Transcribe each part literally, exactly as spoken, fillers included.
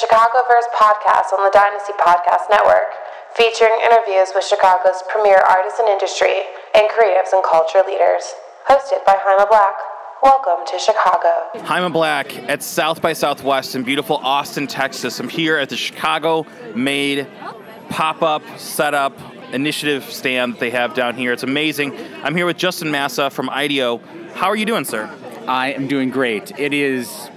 the Chicagoverse podcast on the Dynasty Podcast Network, featuring interviews with Chicago's premier artists and industry and creatives and culture leaders. Hosted by Jaime Black. Welcome to Chicago. Jaime Black at South by Southwest in beautiful Austin, Texas. I'm here at the Chicago Made pop-up setup initiative stand that they have down here. It's amazing. I'm here with Justin Masa from IDEO. How are you doing, sir? I am doing great. It is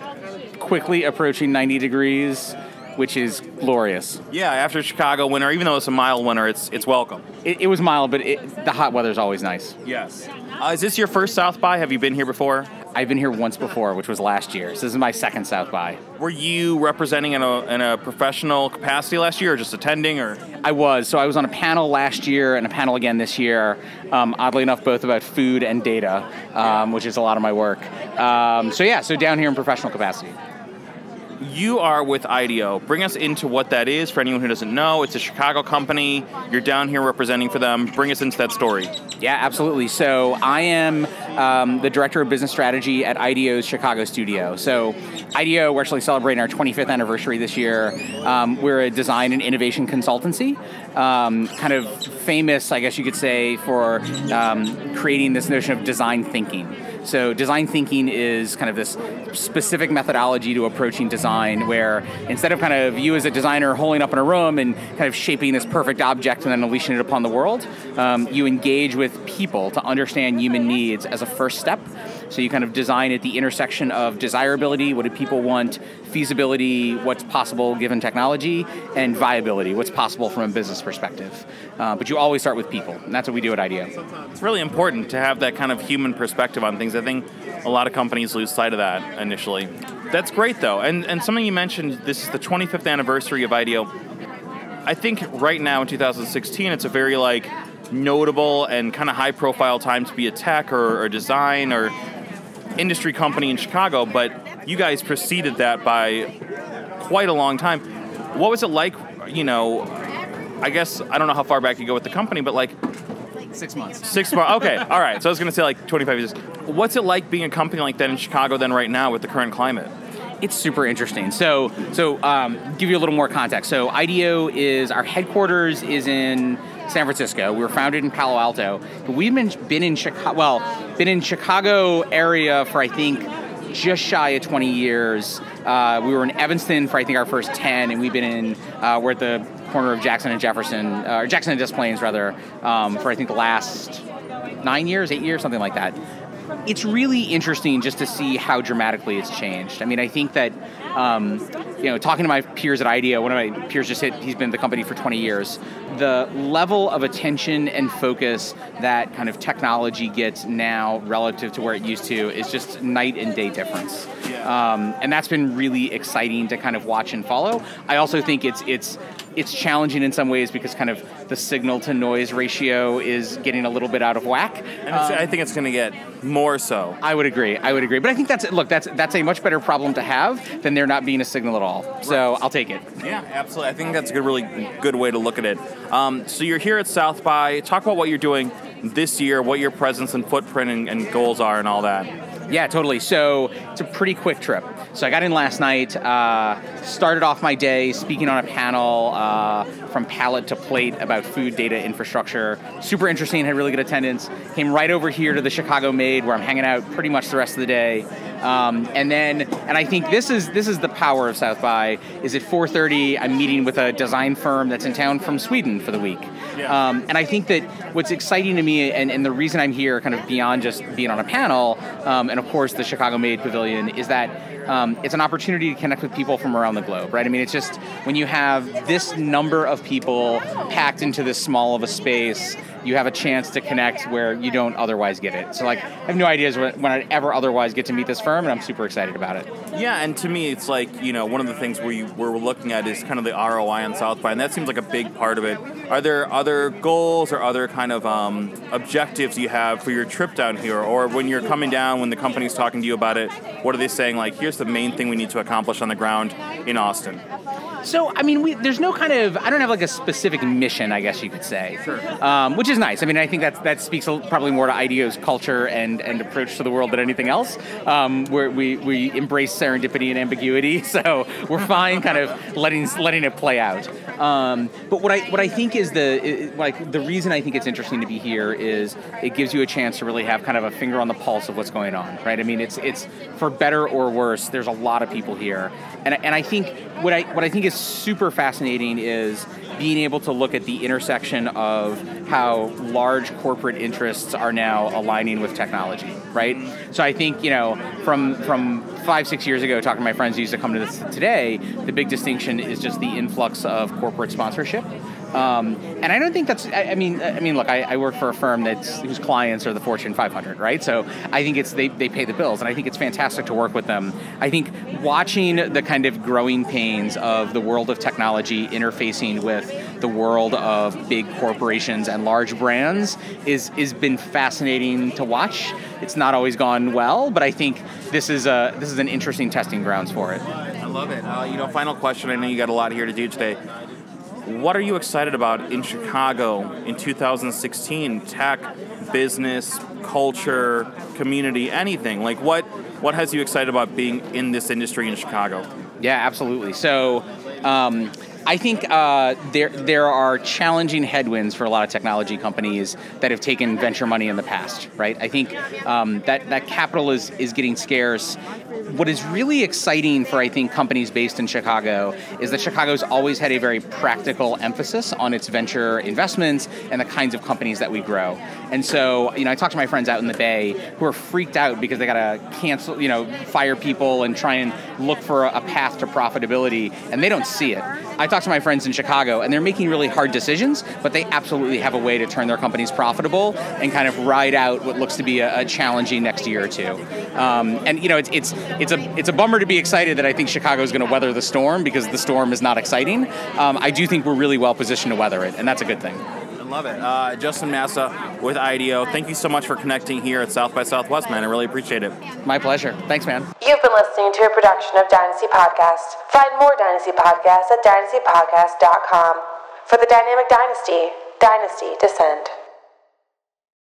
quickly approaching ninety degrees, which is glorious. Yeah, after Chicago winter, even though it's a mild winter, it's it's welcome. It, it was mild, but it, the hot weather's always nice. Yes. Uh, is this your first South by? Have you been here before? I've been here once before, which was last year. So this is my second South by. Were you representing in a in a professional capacity last year, or just attending? Or I was. So I was on a panel last year and a panel again this year. Um, oddly enough, both about food and data, um, which is a lot of my work. Um, so yeah, so down here in professional capacity. You are with IDEO. Bring us into what that is for anyone who doesn't know. It's a Chicago company. You're down here representing for them. Bring us into that story. Yeah, absolutely. So I am um, the Director of Business Strategy at IDEO's Chicago studio. So IDEO, we're actually celebrating our twenty-fifth anniversary this year. Um, we're a design and innovation consultancy, um, kind of famous, I guess you could say, for um, creating this notion of design thinking. So design thinking is kind of this specific methodology to approaching design where instead of kind of you as a designer holing up in a room and kind of shaping this perfect object and then unleashing it upon the world, um, you engage with people to understand human needs as a first step. So you kind of design at the intersection of desirability, what do people want, feasibility, what's possible given technology, and viability, what's possible from a business perspective. Uh, but you always start with people, and that's what we do at IDEO. It's really important to have that kind of human perspective on things. I think a lot of companies lose sight of that initially. That's great, though. And, and something you mentioned, this is the twenty-fifth anniversary of IDEO. I think right now in two thousand sixteen, it's a very, like, notable and kind of high-profile time to be a tech or, or design or industry company in Chicago, but you guys preceded that by quite a long time. What was it like, you know, I guess, I don't know how far back you go with the company, but like... Six months. Six months, okay, all right. So I was going to say like twenty-five years. What's it like being a company like that in Chicago then right now with the current climate? It's super interesting. So, so um, give you a little more context. So IDEO is, our headquarters is in San Francisco. We were founded in Palo Alto. But we've been been in Chicago, well, been in Chicago area for I think just shy of twenty years. Uh, we were in Evanston for I think our first ten, and we've been in uh, we're at the corner of Jackson and Jefferson, uh, or Jackson and Des Plaines rather, um, for I think the last nine years, eight years, something like that. It's really interesting just to see how dramatically it's changed. I mean, I think that, um, you know, talking to my peers at IDEO, one of my peers just hit, he's been at the company for twenty years. The level of attention and focus that kind of technology gets now relative to where it used to is just night and day difference. Yeah. Um, and that's been really exciting to kind of watch and follow. I also think it's it's it's challenging in some ways because kind of the signal to noise ratio is getting a little bit out of whack. And it's, um, I think it's going to get more so. I would agree. I would agree. But I think that's, look, that's that's a much better problem to have than there not being a signal at all. Right. So I'll take it. Yeah, absolutely. I think that's a good, really good way to look at it. Um, so you're here at South by. Talk about what you're doing this year, what your presence and footprint and, and goals are and all that. Yeah, totally. So it's a pretty quick trip. So I got in last night, uh, started off my day speaking on a panel uh, from Palate to Plate about food data infrastructure. Super interesting, had really good attendance. Came right over here to the Chicago Made where I'm hanging out pretty much the rest of the day. Um, and then, and I think this is this is the power of South by, is at four thirty I'm meeting with a design firm that's in town from Sweden for the week. Yeah. Um, and I think that what's exciting to me and, and the reason I'm here kind of beyond just being on a panel um, and of course the Chicago Made Pavilion is that um, it's an opportunity to connect with people from around the globe, right? I mean, it's just when you have this number of people packed into this small of a space, you have a chance to connect where you don't otherwise get it. So like, I have no ideas when I'd ever otherwise get to meet this firm, and I'm super excited about it. Yeah, and to me, it's like, you know, one of the things we we're looking at is kind of the R O I on South by, and that seems like a big part of it. Are there other goals or other kind of um, objectives you have for your trip down here, or when you're coming down, when the company's talking to you about it, what are they saying? Like, here's the main thing we need to accomplish on the ground in Austin. So, I mean, we, there's no kind of, I don't have like a specific mission, I guess you could say, sure. um, which is nice. I mean, I think that's, that speaks probably more to IDEO's culture and, and approach to the world than anything else, um, where we, we embrace serendipity and ambiguity, so we're fine kind of letting letting it play out. Um, but what I what I think is the, is, like, the reason I think it's interesting to be here is it gives you a chance to really have kind of a finger on the pulse of what's going on, right? I mean, it's it's for better or worse, there's a lot of people here. And, and I think what I what I think is super fascinating is being able to look at the intersection of how large corporate interests are now aligning with technology, right? So I think, you know, from from five, six years ago, talking to my friends who used to come to this today, the big distinction is just the influx of corporate sponsorship. Um, and I don't think that's, I, I mean, I mean, look, I, I work for a firm that's, whose clients are the Fortune five hundred, right? So I think it's, they, they pay the bills, and I think it's fantastic to work with them. I think watching the kind of growing pains of the world of technology interfacing with the world of big corporations and large brands is, is been fascinating to watch. It's not always gone well, but I think this is a, this is an interesting testing grounds for it. I love it. Uh, you know, final question. I know you got a lot here to do today. What are you excited about in Chicago in two thousand sixteen? Tech, business, culture, community, anything. Like, what what has you excited about being in this industry in Chicago? Yeah, absolutely. So um, I think uh, there there are challenging headwinds for a lot of technology companies that have taken venture money in the past, right? I think um, that, that capital is, is getting scarce. What is really exciting for, I think, companies based in Chicago is that Chicago's always had a very practical emphasis on its venture investments and the kinds of companies that we grow. And so, you know, I talk to my friends out in the Bay who are freaked out because they got to cancel, you know, fire people and try and look for a path to profitability, and they don't see it. I talk to my friends in Chicago, and they're making really hard decisions, but they absolutely have a way to turn their companies profitable and kind of ride out what looks to be a, a challenging next year or two. Um, and, you know, it's it's It's a it's a bummer to be excited that I think Chicago is going to weather the storm, because the storm is not exciting. Um, I do think we're really well positioned to weather it, and that's a good thing. I love it. Uh, Justin Masa with IDEO, thank you so much for connecting here at South by Southwest, man. I really appreciate it. My pleasure. Thanks, man. You've been listening to a production of Dynasty Podcast. Find more Dynasty Podcasts at dynasty podcast dot com. For the Dynamic Dynasty, Dynasty Descend.